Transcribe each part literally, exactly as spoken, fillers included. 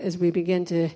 as we begin to,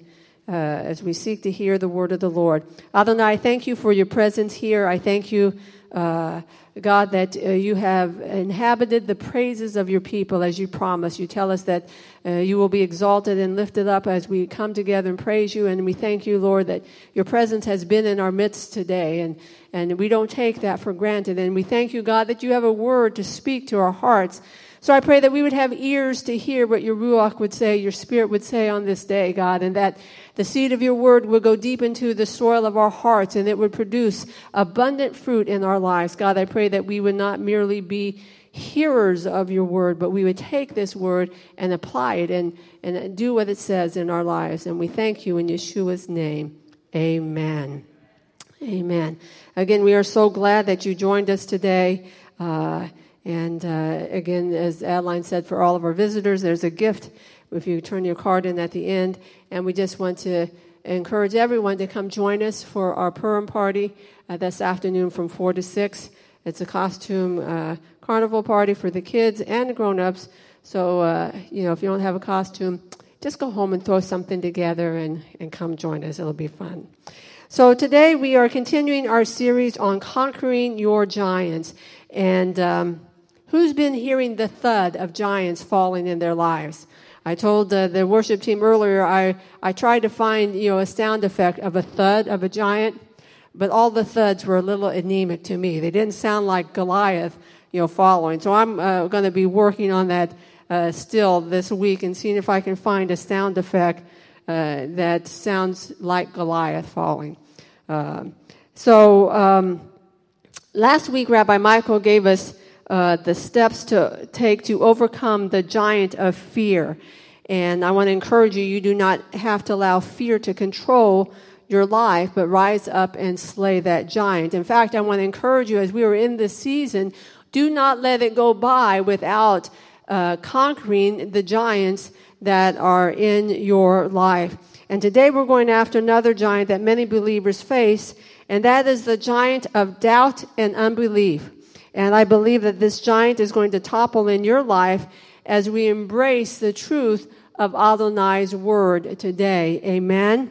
uh, as we seek to hear the word of the Lord. Adonai, I thank you for your presence here. I thank you, uh, God, that uh, you have inhabited the praises of your people as you promised. You tell us that uh, you will be exalted and lifted up as we come together and praise you. And we thank you, Lord, that your presence has been in our midst today. And, and we don't take that for granted. And we thank you, God, that you have a word to speak to our hearts. So I pray that we would have ears to hear what your Ruach would say, your Spirit would say on this day, God, and that the seed of your word would go deep into the soil of our hearts and it would produce abundant fruit in our lives. God, I pray that we would not merely be hearers of your word, but we would take this word and apply it and, and do what it says in our lives. And we thank you in Yeshua's name. Amen. Amen. Again, we are so glad that you joined us today. Uh, And uh, again, as Adeline said, for all of our visitors, there's a gift if you turn your card in at the end. And we just want to encourage everyone to come join us for our Purim party uh, this afternoon from four to six. It's a costume uh, carnival party for the kids and the grown-ups. So, uh, you know, if you don't have a costume, just go home and throw something together and, and come join us. It'll be fun. So today we are continuing our series on conquering your giants. And Um, Who's been hearing the thud of giants falling in their lives? I told uh, the worship team earlier, I, I tried to find, you know, a sound effect of a thud of a giant, but all the thuds were a little anemic to me. They didn't sound like Goliath, you know, falling. So I'm uh, going to be working on that uh, still this week and seeing if I can find a sound effect uh, that sounds like Goliath falling. Uh, so um, last week, Rabbi Michael gave us Uh, the steps to take to overcome the giant of fear. And I want to encourage you, you do not have to allow fear to control your life, but rise up and slay that giant. In fact, I want to encourage you, as we are in this season, do not let it go by without uh, conquering the giants that are in your life. And today we're going after another giant that many believers face, and that is the giant of doubt and unbelief. And I believe that this giant is going to topple in your life as we embrace the truth of Adonai's word today. Amen.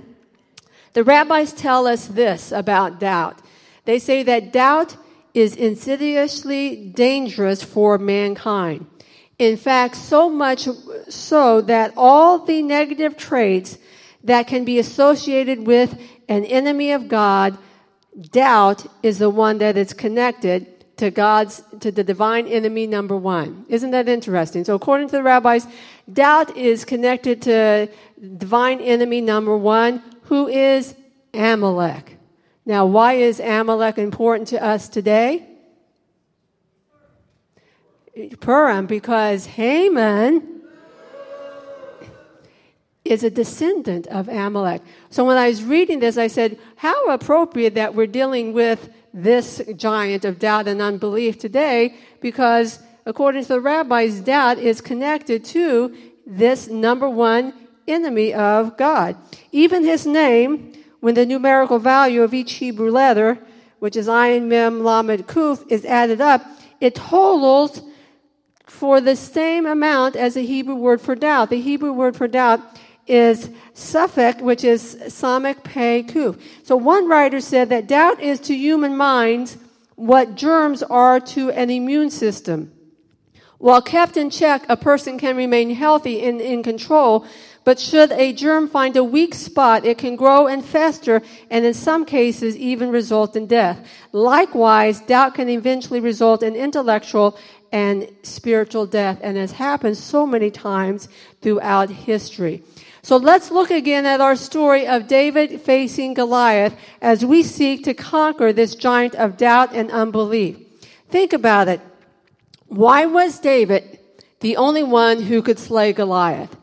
The rabbis tell us this about doubt. They say that doubt is insidiously dangerous for mankind. In fact, so much so that all the negative traits that can be associated with an enemy of God, doubt is the one that is connected to God's, to the divine enemy number one. Isn't that interesting? So according to the rabbis, doubt is connected to divine enemy number one, who is Amalek. Now, why is Amalek important to us today? Purim, because Haman is a descendant of Amalek. So when I was reading this, I said, how appropriate that we're dealing with this giant of doubt and unbelief today, because according to the rabbis, doubt is connected to this number one enemy of God. Even his name, when the numerical value of each Hebrew letter, which is Ayn, Mim, Lamed, Kuf, is added up, it totals for the same amount as the Hebrew word for doubt. The Hebrew word for doubt is Suffolk, which is Samic, Pei, Kuf. So one writer said that doubt is to human minds what germs are to an immune system. While kept in check, a person can remain healthy and in control, but should a germ find a weak spot, it can grow and fester, and in some cases even result in death. Likewise, doubt can eventually result in intellectual and spiritual death, and has happened so many times throughout history. So let's look again at our story of David facing Goliath as we seek to conquer this giant of doubt and unbelief. Think about it. Why was David the only one who could slay Goliath?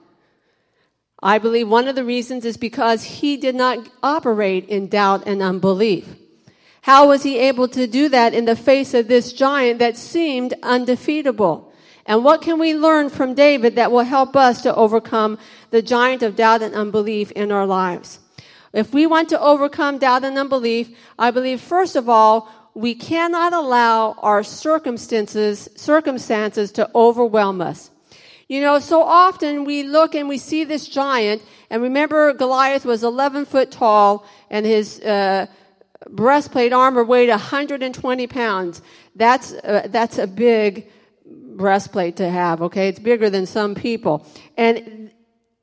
I believe one of the reasons is because he did not operate in doubt and unbelief. How was he able to do that in the face of this giant that seemed undefeatable? And what can we learn from David that will help us to overcome the giant of doubt and unbelief in our lives? If we want to overcome doubt and unbelief, I believe, first of all, we cannot allow our circumstances, circumstances to overwhelm us. You know, so often we look and we see this giant, and remember Goliath was eleven foot tall, and his uh, breastplate armor weighed one hundred twenty pounds. That's uh, that's a big breastplate to have, okay? It's bigger than some people. And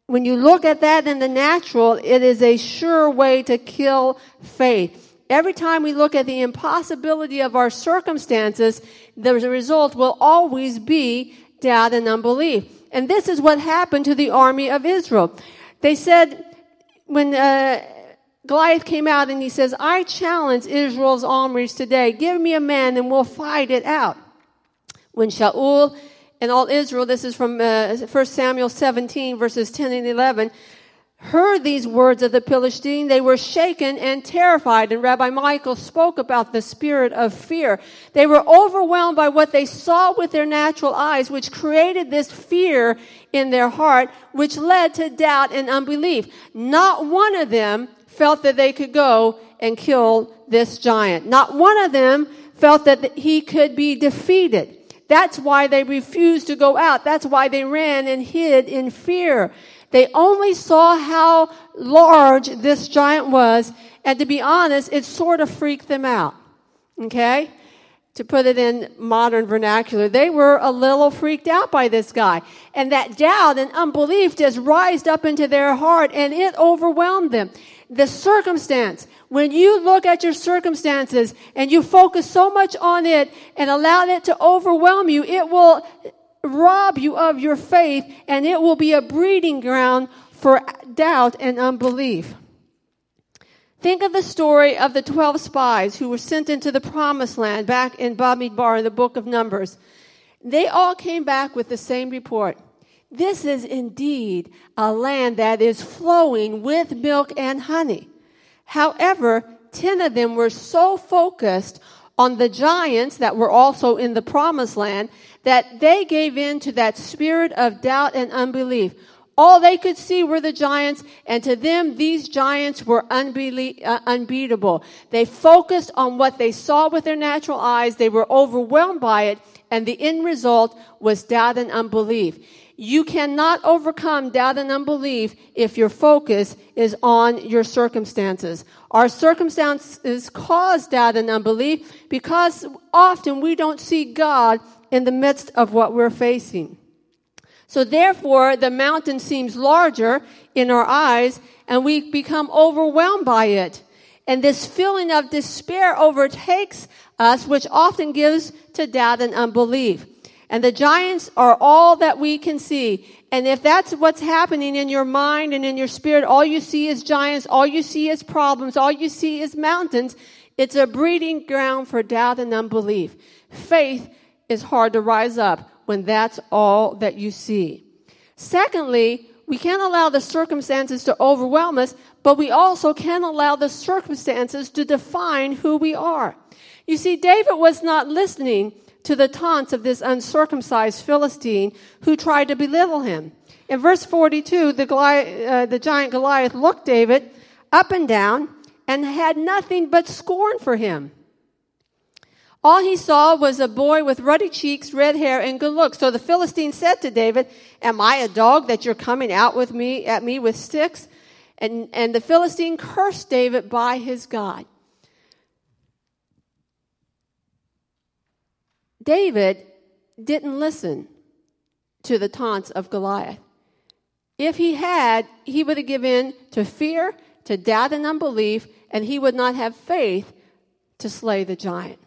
when you look at that in the natural, it is a sure way to kill faith. Every time we look at the impossibility of our circumstances, the result will always be doubt and unbelief. And this is what happened to the army of Israel. They said, when uh, Goliath came out and he says, "I challenge Israel's armies today. Give me a man and we'll fight it out." When Shaul and all Israel, this is from uh, First Samuel seventeen, verses ten and eleven, heard these words of the Philistine, they were shaken and terrified. And Rabbi Michael spoke about the spirit of fear. They were overwhelmed by what they saw with their natural eyes, which created this fear in their heart, which led to doubt and unbelief. Not one of them felt that they could go and kill this giant. Not one of them felt that he could be defeated. That's why they refused to go out. That's why they ran and hid in fear. They only saw how large this giant was, and to be honest, it sort of freaked them out, okay? To put it in modern vernacular, they were a little freaked out by this guy, and that doubt and unbelief just rised up into their heart, and it overwhelmed them. The circumstance, when you look at your circumstances, and you focus so much on it and allow it to overwhelm you, it will rob you of your faith, and it will be a breeding ground for doubt and unbelief. Think of the story of the twelve spies who were sent into the promised land back in Bamidbar in the book of Numbers. They all came back with the same report. This is indeed a land that is flowing with milk and honey. However, ten of them were so focused on the giants that were also in the promised land, that they gave in to that spirit of doubt and unbelief. All they could see were the giants, and to them, these giants were unbelie- uh, unbeatable. They focused on what they saw with their natural eyes. They were overwhelmed by it, and the end result was doubt and unbelief. You cannot overcome doubt and unbelief if your focus is on your circumstances. Our circumstances cause doubt and unbelief because often we don't see God in the midst of what we're facing. So therefore, the mountain seems larger in our eyes, and we become overwhelmed by it. And this feeling of despair overtakes us, which often gives to doubt and unbelief. And the giants are all that we can see. And if that's what's happening in your mind and in your spirit, all you see is giants, all you see is problems, all you see is mountains, it's a breeding ground for doubt and unbelief. Faith is hard to rise up when that's all that you see. Secondly, we can't allow the circumstances to overwhelm us, but we also can't allow the circumstances to define who we are. You see, David was not listening to the taunts of this uncircumcised Philistine who tried to belittle him. In verse forty-two, the, Goliath, uh, the giant Goliath looked David up and down and had nothing but scorn for him. All he saw was a boy with ruddy cheeks, red hair, and good looks. So the Philistine said to David, "Am I a dog that you're coming out with me at me with sticks?" And, and the Philistine cursed David by his God. David didn't listen to the taunts of Goliath. If he had, he would have given in to fear, to doubt and unbelief, and he would not have faith to slay the giant.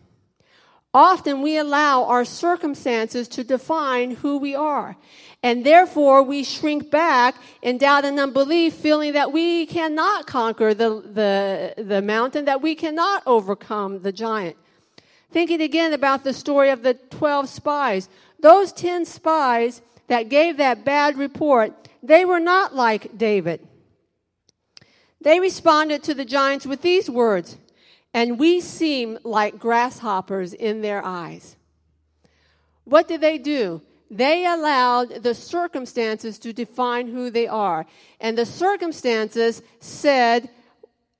Often we allow our circumstances to define who we are, and therefore we shrink back in doubt and unbelief, feeling that we cannot conquer the, the, the mountain, that we cannot overcome the giant. Thinking again about the story of the twelve spies. Those ten spies that gave that bad report, they were not like David. They responded to the giants with these words, "And we seem like grasshoppers in their eyes." What did they do? They allowed the circumstances to define who they are. And the circumstances said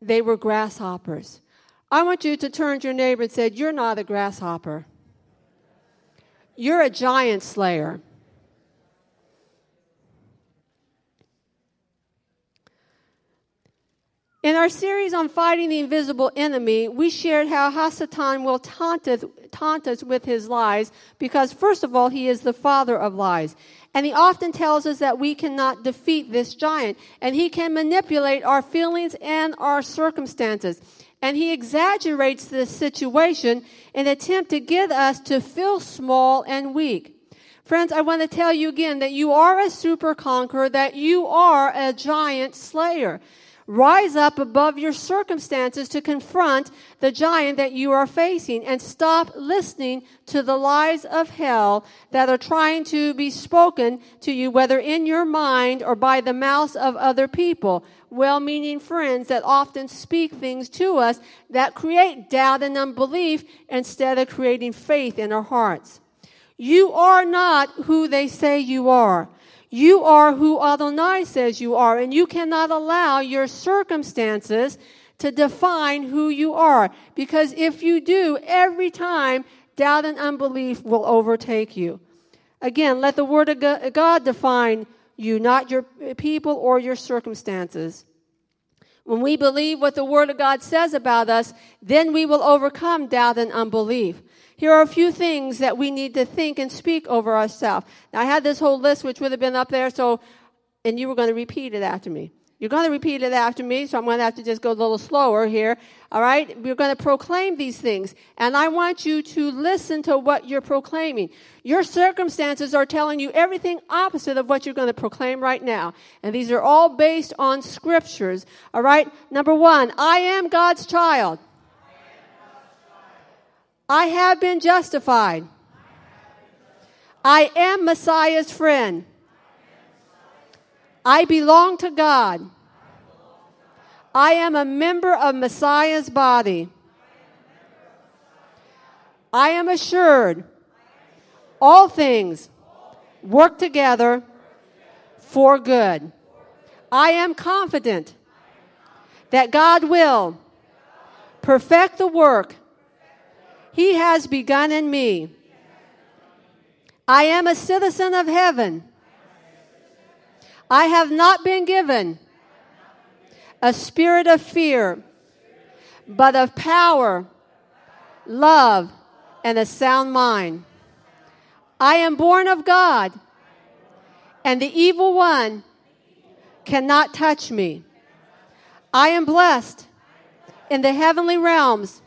they were grasshoppers. I want you to turn to your neighbor and say, "You're not a grasshopper. You're a giant slayer. In our series on fighting the invisible enemy, we shared how Hasatan will taunt us, taunt us with his lies because, first of all, he is the father of lies. And he often tells us that we cannot defeat this giant. And he can manipulate our feelings and our circumstances. And he exaggerates this situation in an attempt to get us to feel small and weak. Friends, I want to tell you again that you are a super conqueror, that you are a giant slayer. Rise up above your circumstances to confront the giant that you are facing and stop listening to the lies of hell that are trying to be spoken to you, whether in your mind or by the mouths of other people, well-meaning friends that often speak things to us that create doubt and unbelief instead of creating faith in our hearts. You are not who they say you are. You are who Adonai says you are, and you cannot allow your circumstances to define who you are, because if you do, every time, doubt and unbelief will overtake you. Again, let the Word of God define you, not your people or your circumstances. When we believe what the Word of God says about us, then we will overcome doubt and unbelief. Here are a few things that we need to think and speak over ourselves. Now, I had this whole list, which would have been up there, so, and you were going to repeat it after me. You're going to repeat it after me, so I'm going to have to just go a little slower here, all right? We're going to proclaim these things, and I want you to listen to what you're proclaiming. Your circumstances are telling you everything opposite of what you're going to proclaim right now, and these are all based on scriptures, all right? Number one, I am God's child. I have been justified. I am Messiah's friend. I belong to God. I am a member of Messiah's body. I am assured all things work together for good. I am confident that God will perfect the work He has begun in me. I am a citizen of heaven. I have not been given a spirit of fear, but of power, love, and a sound mind. I am born of God, and the evil one cannot touch me. I am blessed in the heavenly realms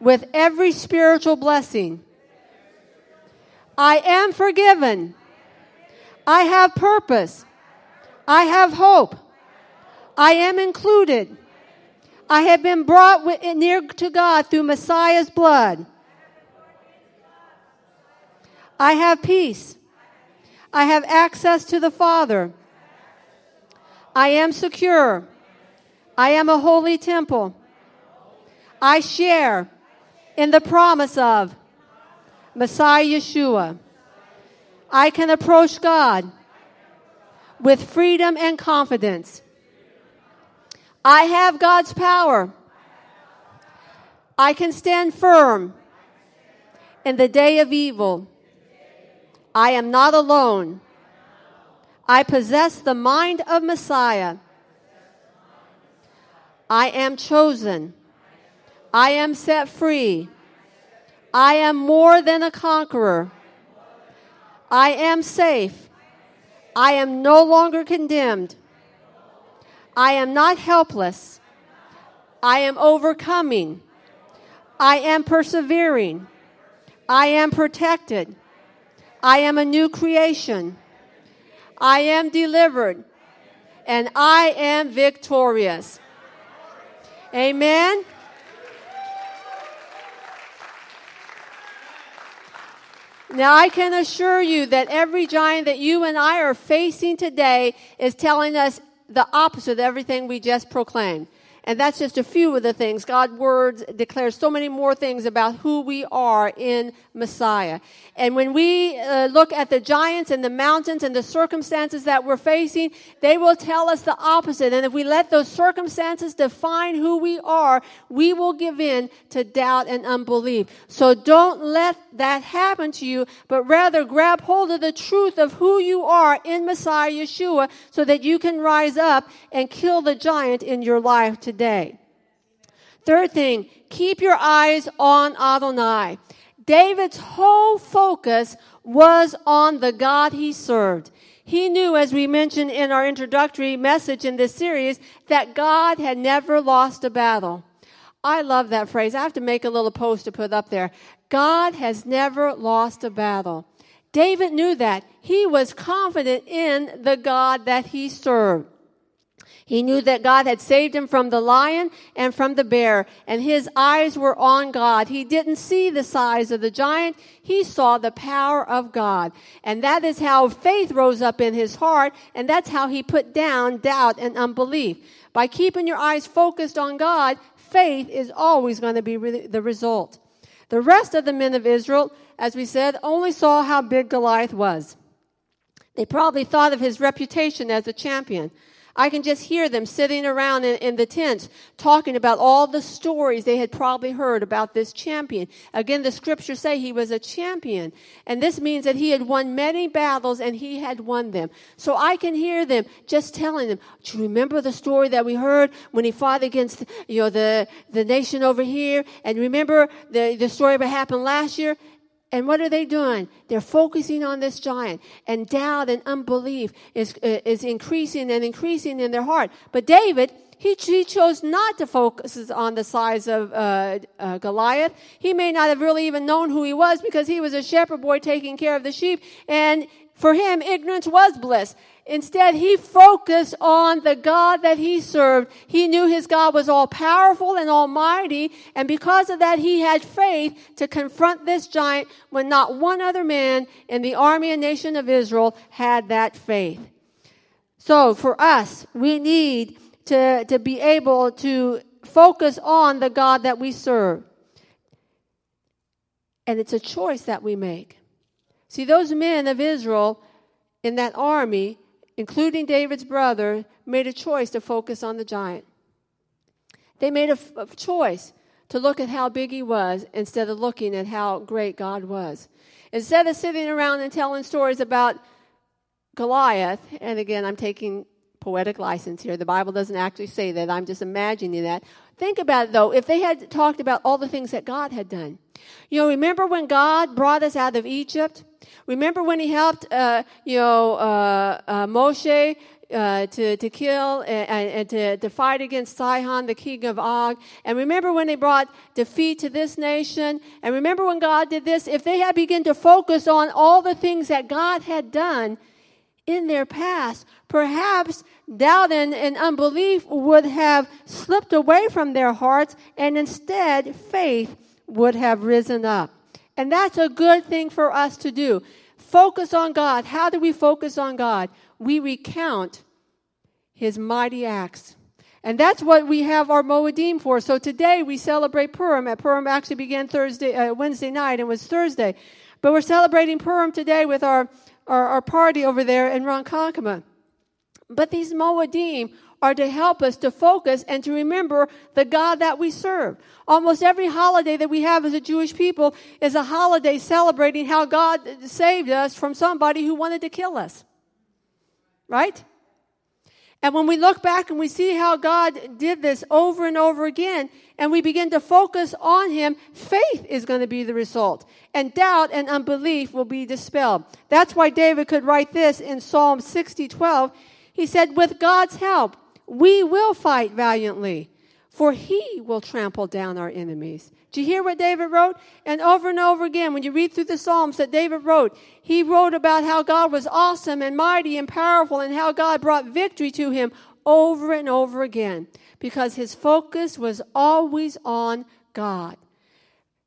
with every spiritual blessing. I am forgiven. I have purpose. I have hope. I am included. I have been brought near to God through Messiah's blood. I have peace. I have access to the Father. I am secure. I am a holy temple. I share in the promise of Messiah Yeshua. I can approach God with freedom and confidence. I have God's power. I can stand firm in the day of evil. I am not alone. I possess the mind of Messiah. I am chosen. I am set free. I am more than a conqueror. I am safe. I am no longer condemned. I am not helpless. I am overcoming. I am persevering. I am protected. I am a new creation. I am delivered. And I am victorious. Amen. Now, I can assure you that every giant that you and I are facing today is telling us the opposite of everything we just proclaimed. And that's just a few of the things. God's word declares so many more things about who we are in Messiah. And when we uh, look at the giants and the mountains and the circumstances that we're facing, they will tell us the opposite. And if we let those circumstances define who we are, we will give in to doubt and unbelief. So don't let that happen to you, but rather grab hold of the truth of who you are in Messiah Yeshua so that you can rise up and kill the giant in your life today. Third thing, keep your eyes on Adonai. David's whole focus was on the God he served. He knew, as we mentioned in our introductory message in this series, that God had never lost a battle. I love that phrase. I have to make a little post to put up there. God has never lost a battle. David knew that. He was confident in the God that he served. He knew that God had saved him from the lion and from the bear, and his eyes were on God. He didn't see the size of the giant. He saw the power of God. And that is how faith rose up in his heart, and that's how he put down doubt and unbelief. By keeping your eyes focused on God, faith is always going to be re- the result. The rest of the men of Israel, as we said, only saw how big Goliath was. They probably thought of his reputation as a champion. I can just hear them sitting around in, in the tents talking about all the stories they had probably heard about this champion. Again, the scriptures say he was a champion. And this means that he had won many battles and he had won them. So I can hear them just telling them, do you remember the story that we heard when he fought against, you know, the, the nation over here? And remember the, the story that happened last year? And what are they doing? They're focusing on this giant. And doubt and unbelief is uh, is increasing and increasing in their heart. But David, he, he chose not to focus on the size of uh, uh, Goliath. He may not have really even known who he was because he was a shepherd boy taking care of the sheep. And for him, ignorance was bliss. Instead, he focused on the God that he served. He knew his God was all-powerful and almighty, and because of that, he had faith to confront this giant when not one other man in the army and nation of Israel had that faith. So, for us, we need to, to be able to focus on the God that we serve. And it's a choice that we make. See, those men of Israel in that army, including David's brother, made a choice to focus on the giant. They made a, f- a choice to look at how big he was instead of looking at how great God was. Instead of sitting around and telling stories about Goliath, and again, I'm taking poetic license here. The Bible doesn't actually say that. I'm just imagining that. Think about it, though. If they had talked about all the things that God had done. You know, remember when God brought us out of Egypt? Remember when he helped, uh, you know, uh, uh, Moshe uh, to, to kill and, and to, to fight against Sihon, the king of Og? And remember when they brought defeat to this nation? And remember when God did this? If they had begun to focus on all the things that God had done in their past, perhaps doubt and, and unbelief would have slipped away from their hearts, and instead faith would have risen up. And that's a good thing for us to do. Focus on God. How do we focus on God? We recount his mighty acts. And that's what we have our Moadim for. So today we celebrate Purim. Purim actually began Thursday, uh, Wednesday night and was Thursday. But we're celebrating Purim today with our, our, our party over there in Ronkonkoma. But these Moadim are to help us to focus and to remember the God that we serve. Almost every holiday that we have as a Jewish people is a holiday celebrating how God saved us from somebody who wanted to kill us. Right? And when we look back and we see how God did this over and over again, and we begin to focus on him, faith is going to be the result. And doubt and unbelief will be dispelled. That's why David could write this in Psalm sixty twelve. He said, with God's help, we will fight valiantly, for he will trample down our enemies. Do you hear what David wrote? And over and over again, when you read through the Psalms that David wrote, he wrote about how God was awesome and mighty and powerful and how God brought victory to him over and over again because his focus was always on God.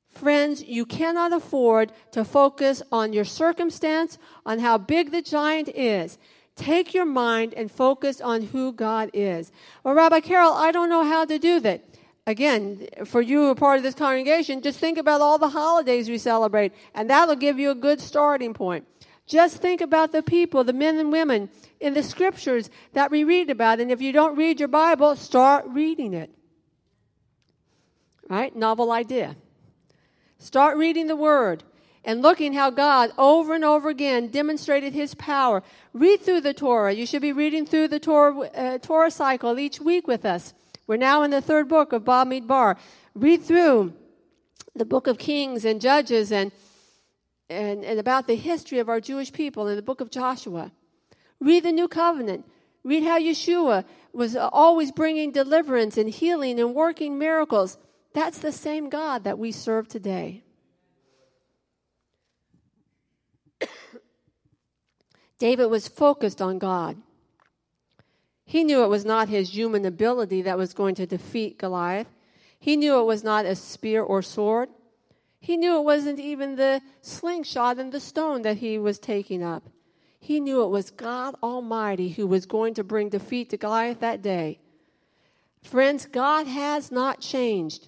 Friends, you cannot afford to focus on your circumstance, on how big the giant is. Take your mind and focus on who God is. Well, Rabbi Carol, I don't know how to do that. Again, for you who are part of this congregation, just think about all the holidays we celebrate, and that will give you a good starting point. Just think about the people, the men and women in the scriptures that we read about. And if you don't read your Bible, start reading it. Right? Novel idea. Start reading the Word and looking how God over and over again demonstrated His power. Read through the Torah. You should be reading through the Torah, uh, Torah cycle each week with us. We're now in the third book of Bamidbar. Read through the book of Kings and Judges and And, and about the history of our Jewish people in the book of Joshua. Read the New Covenant. Read how Yeshua was always bringing deliverance and healing and working miracles. That's the same God that we serve today. David was focused on God. He knew it was not his human ability that was going to defeat Goliath. He knew it was not a spear or sword. He knew it wasn't even the slingshot and the stone that he was taking up. He knew it was God Almighty who was going to bring defeat to Goliath that day. Friends, God has not changed.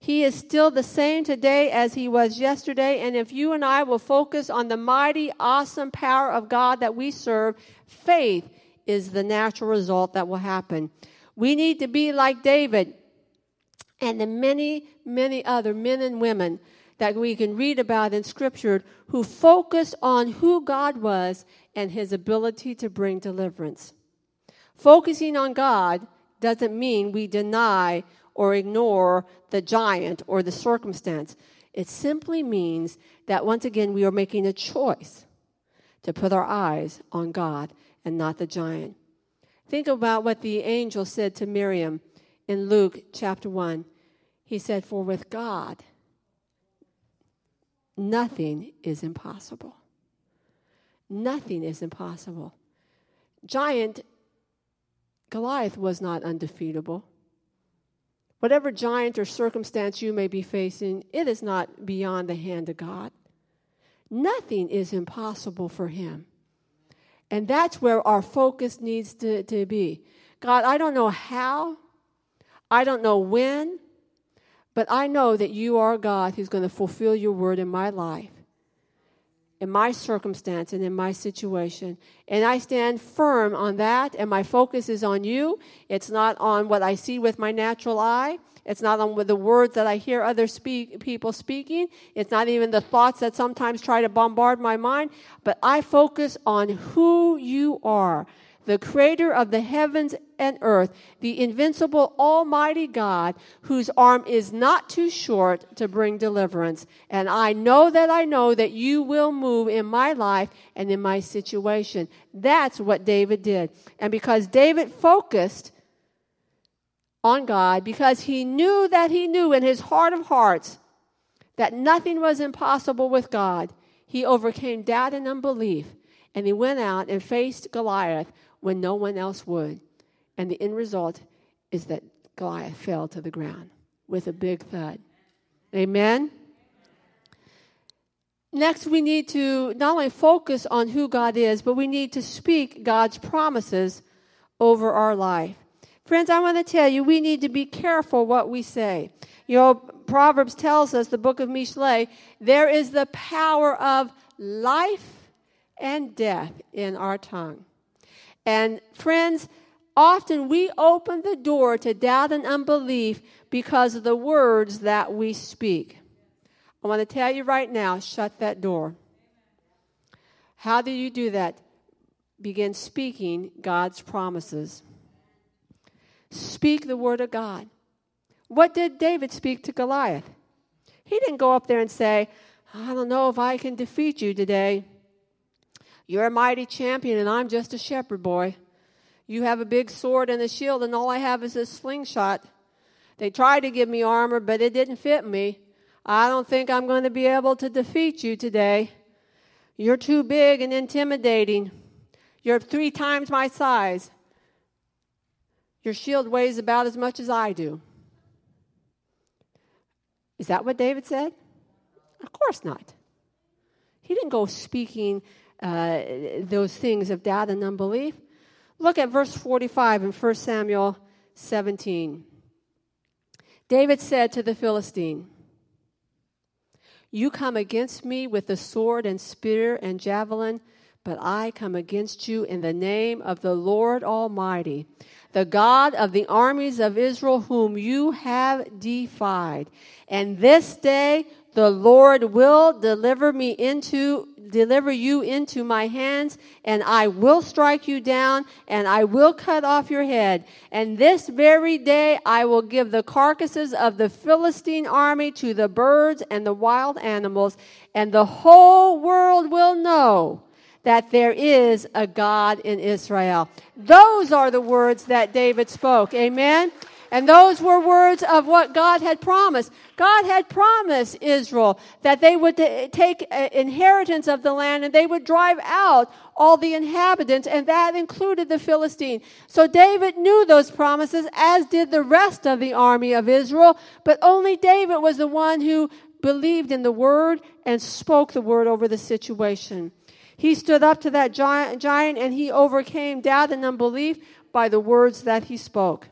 He is still the same today as he was yesterday. And if you and I will focus on the mighty, awesome power of God that we serve, faith is the natural result that will happen. We need to be like David and the many, many other men and women that we can read about in Scripture who focused on who God was and His ability to bring deliverance. Focusing on God doesn't mean we deny or ignore the giant or the circumstance. It simply means that, once again, we are making a choice to put our eyes on God and not the giant. Think about what the angel said to Miriam. In Luke chapter one, he said, "For with God, nothing is impossible." Nothing is impossible. Giant Goliath was not undefeatable. Whatever giant or circumstance you may be facing, it is not beyond the hand of God. Nothing is impossible for him. And that's where our focus needs to, to be. God, I don't know how. I don't know when, but I know that you are God who's going to fulfill your word in my life, in my circumstance, and in my situation. And I stand firm on that, and my focus is on you. It's not on what I see with my natural eye. It's not on the words that I hear other speak, people speaking. It's not even the thoughts that sometimes try to bombard my mind. But I focus on who you are, the creator of the heavens and earth, the invincible almighty God, whose arm is not too short to bring deliverance. And I know that I know that you will move in my life and in my situation. That's what David did. And because David focused on God, because he knew that he knew in his heart of hearts that nothing was impossible with God, he overcame doubt and unbelief. And he went out and faced Goliath when no one else would. And the end result is that Goliath fell to the ground with a big thud. Amen? Next, we need to not only focus on who God is, but we need to speak God's promises over our life. Friends, I want to tell you, we need to be careful what we say. You know, Proverbs tells us, the book of Mishlei, there is the power of life and death in our tongue. And friends, often we open the door to doubt and unbelief because of the words that we speak. I want to tell you right now, shut that door. How do you do that? Begin speaking God's promises. Speak the word of God. What did David speak to Goliath? He didn't go up there and say, "I don't know if I can defeat you today. You're a mighty champion, and I'm just a shepherd boy. You have a big sword and a shield, and all I have is a slingshot. They tried to give me armor, but it didn't fit me. I don't think I'm going to be able to defeat you today. You're too big and intimidating. You're three times my size. Your shield weighs about as much as I do." Is that what David said? Of course not. He didn't go speaking uh, those things of doubt and unbelief. Look at verse forty-five in First Samuel seventeen. David said to the Philistine, "You come against me with the sword and spear and javelin, but I come against you in the name of the Lord Almighty, the God of the armies of Israel, whom you have defied. And this day the Lord will deliver me into, deliver you into my hands, and I will strike you down, and I will cut off your head. And this very day I will give the carcasses of the Philistine army to the birds and the wild animals, and the whole world will know that there is a God in Israel." Those are the words that David spoke. Amen? And those were words of what God had promised. God had promised Israel that they would take inheritance of the land and they would drive out all the inhabitants, and that included the Philistine. So David knew those promises, as did the rest of the army of Israel, but only David was the one who believed in the word and spoke the word over the situation. He stood up to that giant, giant, and he overcame doubt and unbelief by the words that he spoke.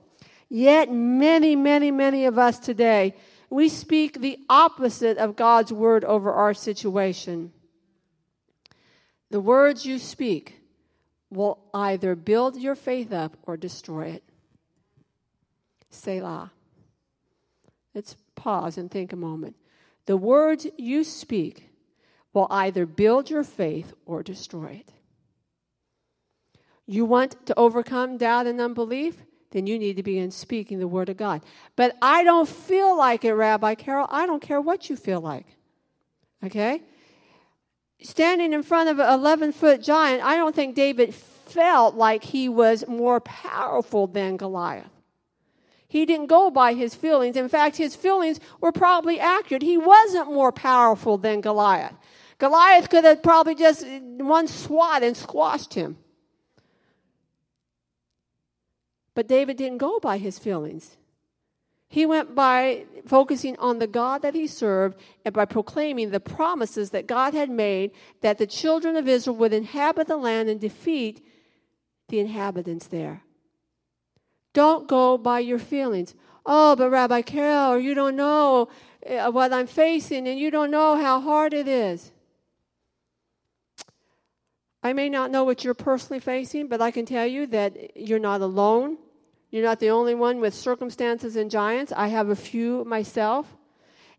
Yet many, many, many of us today, we speak the opposite of God's word over our situation. The words you speak will either build your faith up or destroy it. Selah. Let's pause and think a moment. The words you speak will either build your faith or destroy it. You want to overcome doubt and unbelief? Then you need to be in speaking the word of God. "But I don't feel like it, Rabbi Carol." I don't care what you feel like. Okay? Standing in front of an eleven-foot giant, I don't think David felt like he was more powerful than Goliath. He didn't go by his feelings. In fact, his feelings were probably accurate. He wasn't more powerful than Goliath. Goliath could have probably just one swat and squashed him. But David didn't go by his feelings. He went by focusing on the God that he served and by proclaiming the promises that God had made that the children of Israel would inhabit the land and defeat the inhabitants there. Don't go by your feelings. "Oh, but Rabbi Carol, you don't know what I'm facing, and you don't know how hard it is." I may not know what you're personally facing, but I can tell you that you're not alone. You're not the only one with circumstances and giants. I have a few myself.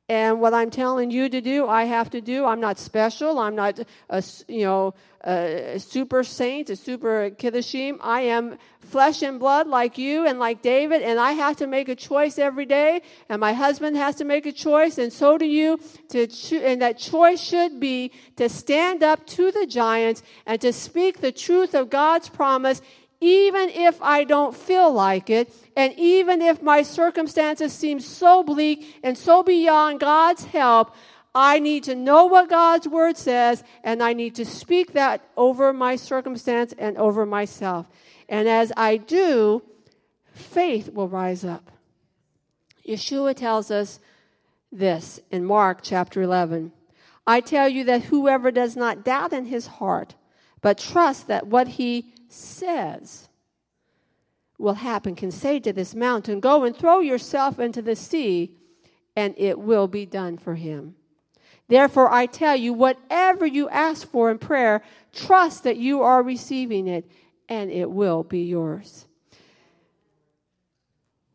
And what I'm telling you to do, I have to do. I'm not special. I'm not a, you know, a super saint, a super Kiddushin. I am flesh and blood like you and like David, and I have to make a choice every day, and my husband has to make a choice, and so do you. To cho- and that choice should be to stand up to the giants and to speak the truth of God's promise, even if I don't feel like it, and even if my circumstances seem so bleak and so beyond God's help. I need to know what God's word says, and I need to speak that over my circumstance and over myself. And as I do, faith will rise up. Yeshua tells us this in Mark chapter eleven. "I tell you that whoever does not doubt in his heart, but trust that what he says will happen, can say to this mountain, 'Go and throw yourself into the sea,' and it will be done for him. Therefore, I tell you, whatever you ask for in prayer, trust that you are receiving it, and it will be yours."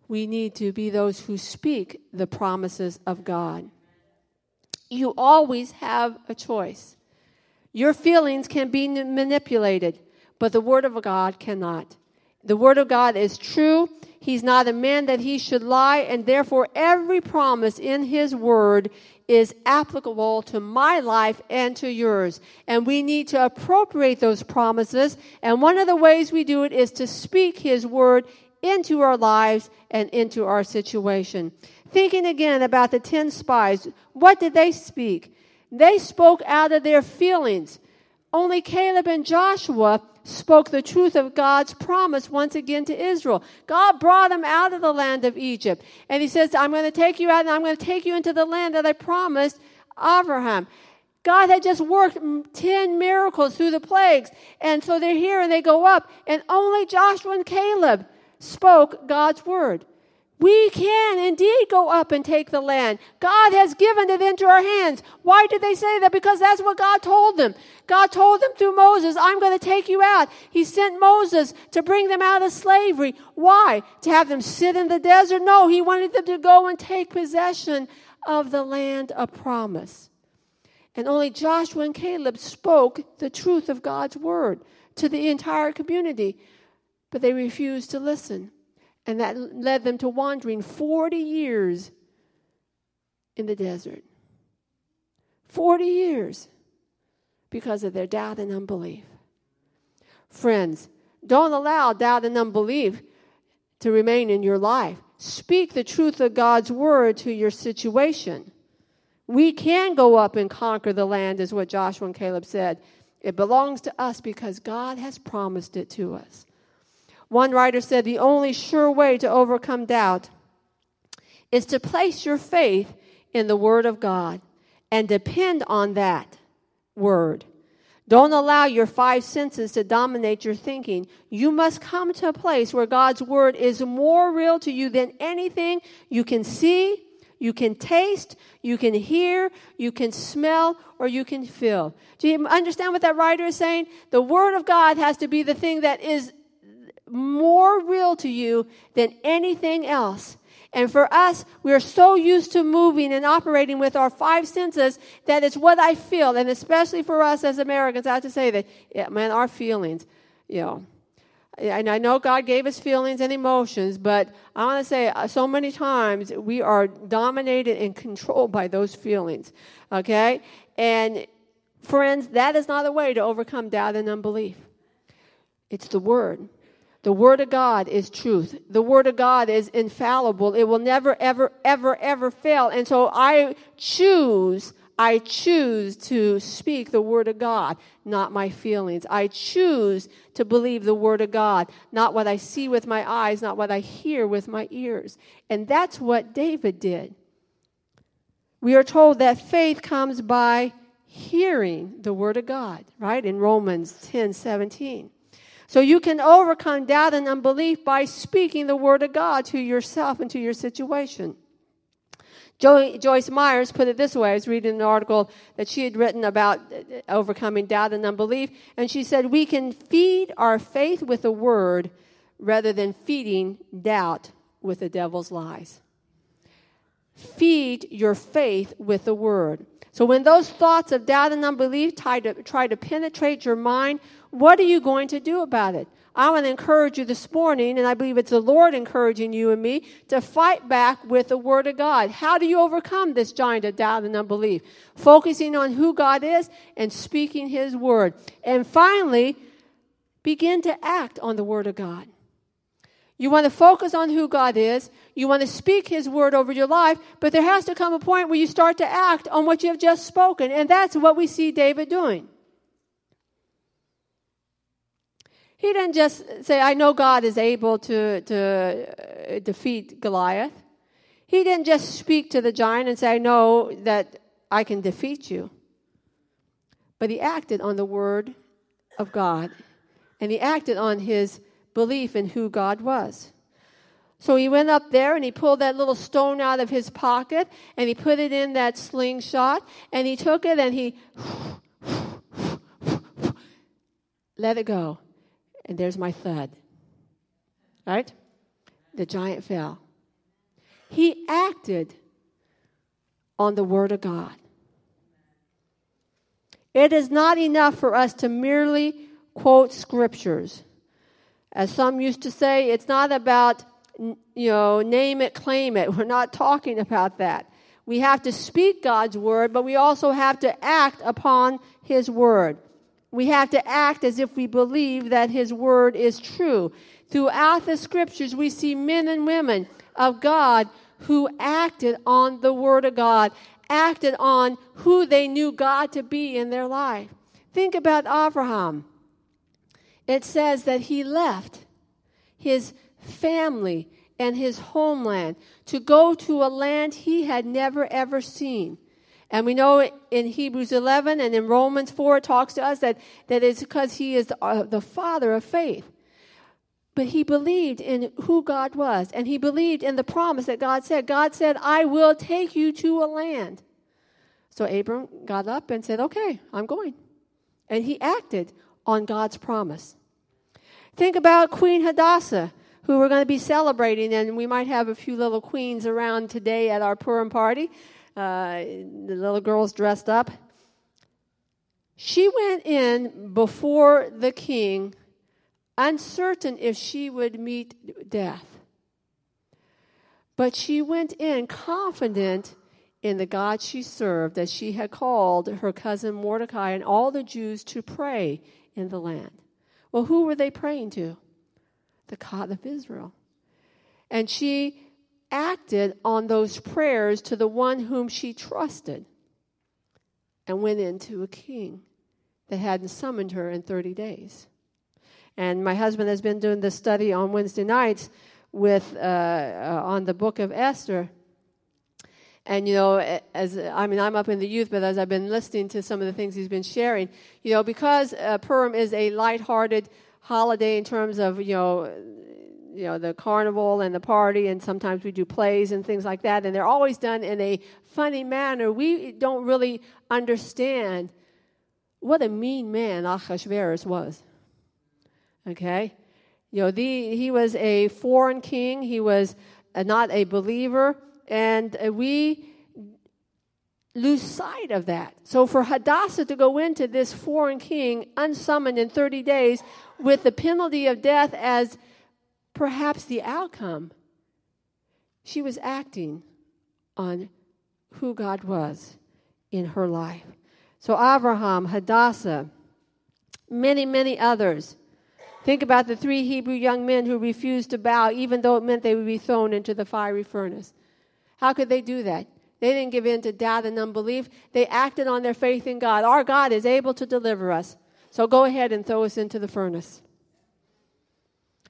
We need to be those who speak the promises of God. You always have a choice. Your feelings can be manipulated, but the word of God cannot. The word of God is true. He's not a man that he should lie, and therefore every promise in his word is applicable to my life and to yours. And we need to appropriate those promises, and one of the ways we do it is to speak his word into our lives and into our situation. Thinking again about the ten spies, what did they speak? They spoke out of their feelings. Only Caleb and Joshua spoke the truth of God's promise once again to Israel. God brought them out of the land of Egypt. And he says, "I'm going to take you out, and I'm going to take you into the land that I promised Avraham." God had just worked ten miracles through the plagues. And so they're here and they go up. And only Joshua and Caleb spoke God's word. We can indeed go up and take the land. God has given it into our hands. Why did they say that? Because that's what God told them. God told them through Moses, I'm going to take you out. He sent Moses to bring them out of slavery. Why? To have them sit in the desert? No, he wanted them to go and take possession of the land of promise. And only Joshua and Caleb spoke the truth of God's word to the entire community. But they refused to listen. And that led them to wandering forty years in the desert. forty years because of their doubt and unbelief. Friends, don't allow doubt and unbelief to remain in your life. Speak the truth of God's word to your situation. We can go up and conquer the land, is what Joshua and Caleb said. It belongs to us because God has promised it to us. One writer said the only sure way to overcome doubt is to place your faith in the Word of God and depend on that Word. Don't allow your five senses to dominate your thinking. You must come to a place where God's Word is more real to you than anything you can see, you can taste, you can hear, you can smell, or you can feel. Do you understand what that writer is saying? The Word of God has to be the thing that is more real to you than anything else. And for us, we are so used to moving and operating with our five senses that it's what I feel. And especially for us as Americans, I have to say that, yeah, man, our feelings, you know. And I know God gave us feelings and emotions, but I want to say so many times we are dominated and controlled by those feelings, okay? And friends, that is not a way to overcome doubt and unbelief. It's the Word. The Word of God is truth. The Word of God is infallible. It will never, ever, ever, ever fail. And so I choose, I choose to speak the Word of God, not my feelings. I choose to believe the Word of God, not what I see with my eyes, not what I hear with my ears. And that's what David did. We are told that faith comes by hearing the Word of God, right? In Romans ten seventeen. So you can overcome doubt and unbelief by speaking the Word of God to yourself and to your situation. Jo- Joyce Myers put it this way. I was reading an article that she had written about overcoming doubt and unbelief. And she said, we can feed our faith with the Word rather than feeding doubt with the devil's lies. Feed your faith with the Word. So when those thoughts of doubt and unbelief try to, try to penetrate your mind, what are you going to do about it? I want to encourage you this morning, and I believe it's the Lord encouraging you and me, to fight back with the Word of God. How do you overcome this giant of doubt and unbelief? Focusing on who God is and speaking His Word. And finally, begin to act on the Word of God. You want to focus on who God is. You want to speak His Word over your life. But there has to come a point where you start to act on what you have just spoken. And that's what we see David doing. He didn't just say, I know God is able to, to uh, defeat Goliath. He didn't just speak to the giant and say, I know that I can defeat you. But he acted on the Word of God. And he acted on his belief in who God was. So he went up there and he pulled that little stone out of his pocket and he put it in that slingshot and he took it and he let it go. And there's my thud. Right? The giant fell. He acted on the Word of God. It is not enough for us to merely quote scriptures. As some used to say, it's not about, you know, name it, claim it. We're not talking about that. We have to speak God's Word, but we also have to act upon His Word. We have to act as if we believe that His Word is true. Throughout the Scriptures, we see men and women of God who acted on the Word of God, acted on who they knew God to be in their life. Think about Avraham. It says that he left his family and his homeland to go to a land he had never, ever seen. And we know in Hebrews eleven and in Romans four, it talks to us that, that it's because he is the father of faith. But he believed in who God was, and he believed in the promise that God said. God said, I will take you to a land. So Abram got up and said, okay, I'm going. And he acted on God's promise. Think about Queen Hadassah, who we're going to be celebrating, and we might have a few little queens around today at our Purim party. Uh, the little girls dressed up. She went in before the king, uncertain if she would meet death. But she went in confident in the God she served, that she had called her cousin Mordecai and all the Jews to pray in the land. Well, who were they praying to? The God of Israel. And she acted on those prayers to the one whom she trusted and went into a king that hadn't summoned her in thirty days. And my husband has been doing this study on Wednesday nights with uh, uh, on the book of Esther. And, you know, as I mean, I'm up in the youth, but as I've been listening to some of the things he's been sharing, you know, because uh, Purim is a lighthearted holiday in terms of, you know, you know, the carnival and the party, and sometimes we do plays and things like that, and they're always done in a funny manner. We don't really understand what a mean man Achashveris was. Okay? You know, the, he was a foreign king. He was not a believer. And we lose sight of that. So for Hadassah to go into this foreign king, unsummoned in thirty days, with the penalty of death as perhaps the outcome, she was acting on who God was in her life. So Avraham, Hadassah, many, many others. Think about the three Hebrew young men who refused to bow, even though it meant they would be thrown into the fiery furnace. How could they do that? They didn't give in to doubt and unbelief. They acted on their faith in God. Our God is able to deliver us. So go ahead and throw us into the furnace.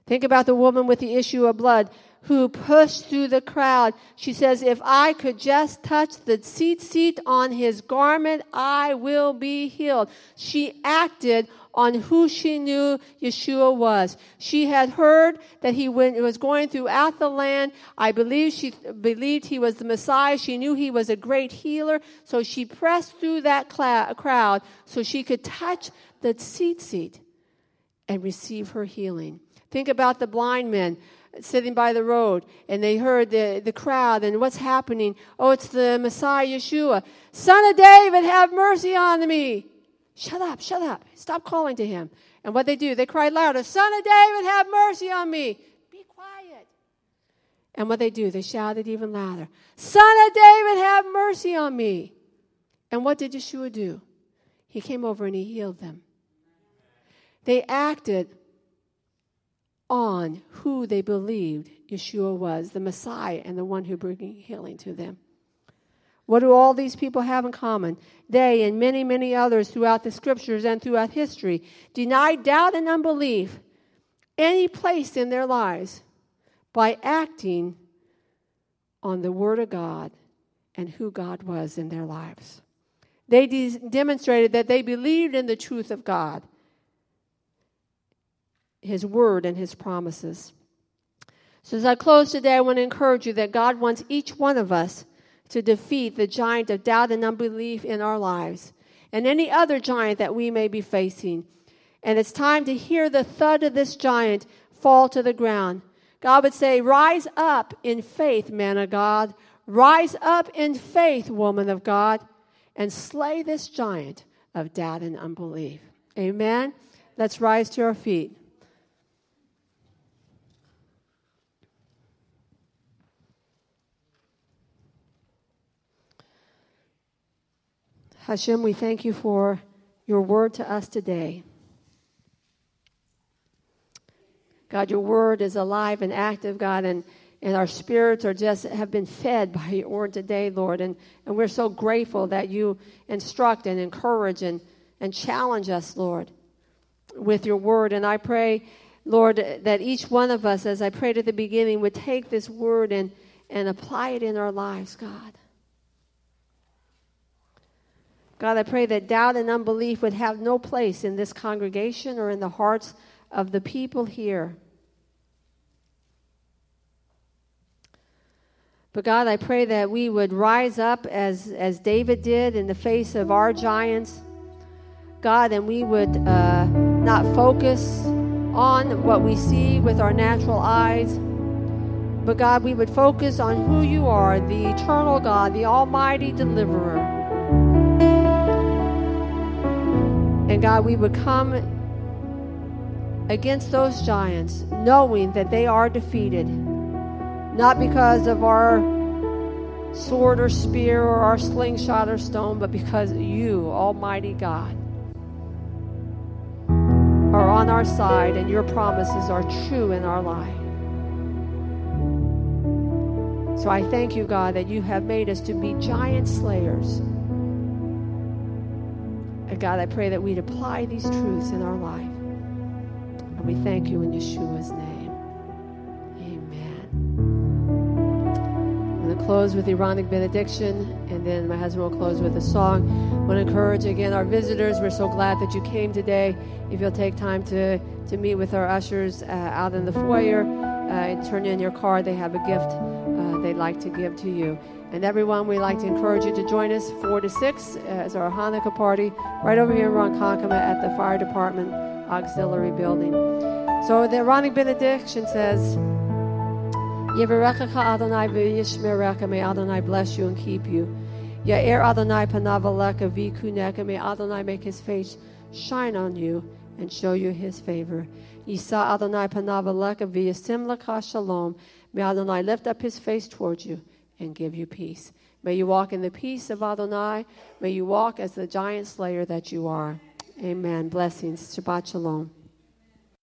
Think about the woman with the issue of blood who pushed through the crowd. She says, if I could just touch the tzitzit on his garment, I will be healed. She acted on who she knew Yeshua was. She had heard that he went, was going throughout the land. I believe she believed he was the Messiah. She knew he was a great healer. So she pressed through that cl- crowd so she could touch the tzitzit and receive her healing. Think about the blind men sitting by the road, and they heard the, the crowd and what's happening. Oh, it's the Messiah Yeshua. Son of David, have mercy on me. Shut up, shut up. Stop calling to him. And what they do, they cried louder, Son of David, have mercy on me. Be quiet. And what they do, they shouted even louder, Son of David, have mercy on me. And what did Yeshua do? He came over and he healed them. They acted on who they believed Yeshua was, the Messiah and the one who brought healing to them. What do all these people have in common? They and many, many others throughout the scriptures and throughout history denied doubt and unbelief any place in their lives by acting on the Word of God and who God was in their lives. They de- demonstrated that they believed in the truth of God, His Word and His promises. So as I close today, I want to encourage you that God wants each one of us to defeat the giant of doubt and unbelief in our lives and any other giant that we may be facing. And it's time to hear the thud of this giant fall to the ground. God would say, rise up in faith, man of God. Rise up in faith, woman of God, and slay this giant of doubt and unbelief. Amen. Let's rise to our feet. Hashem, we thank you for your word to us today. God, your word is alive and active, God, and, and our spirits are just have been fed by your word today, Lord. And, and we're so grateful that you instruct and encourage and, and challenge us, Lord, with your word. And I pray, Lord, that each one of us, as I prayed at the beginning, would take this word and, and apply it in our lives, God. God, I pray that doubt and unbelief would have no place in this congregation or in the hearts of the people here. But God, I pray that we would rise up as, as David did in the face of our giants, God, and we would uh, not focus on what we see with our natural eyes. But God, we would focus on who you are, the eternal God, the almighty deliverer. And God, we would come against those giants knowing that they are defeated. Not because of our sword or spear or our slingshot or stone, but because you, Almighty God, are on our side and your promises are true in our life. So I thank you, God, that you have made us to be giant slayers. And God, I pray that we'd apply these truths in our life. And we thank you in Yeshua's name. Close with the Aaronic benediction, and then my husband will close with a song. I want to encourage again our visitors. We're so glad that you came today. If you'll take time to, to meet with our ushers uh, out in the foyer uh, and turn in your card, they have a gift uh, they'd like to give to you. And everyone, we'd like to encourage you to join us four to six as our Hanukkah party right over here in Ronkonkoma at the Fire Department Auxiliary Building. So the Aaronic benediction says, Yevarechecha Adonai v'yishmereka. May Adonai bless you and keep you. Ya'er Adonai panavaleka v'kuneka. May Adonai make his face shine on you and show you his favor. Yisa Adonai panavaleka v'yasimlecha shalom. May Adonai lift up his face towards you and give you peace. May you walk in the peace of Adonai. May you walk as the giant slayer that you are. Amen. Blessings. Shabbat shalom.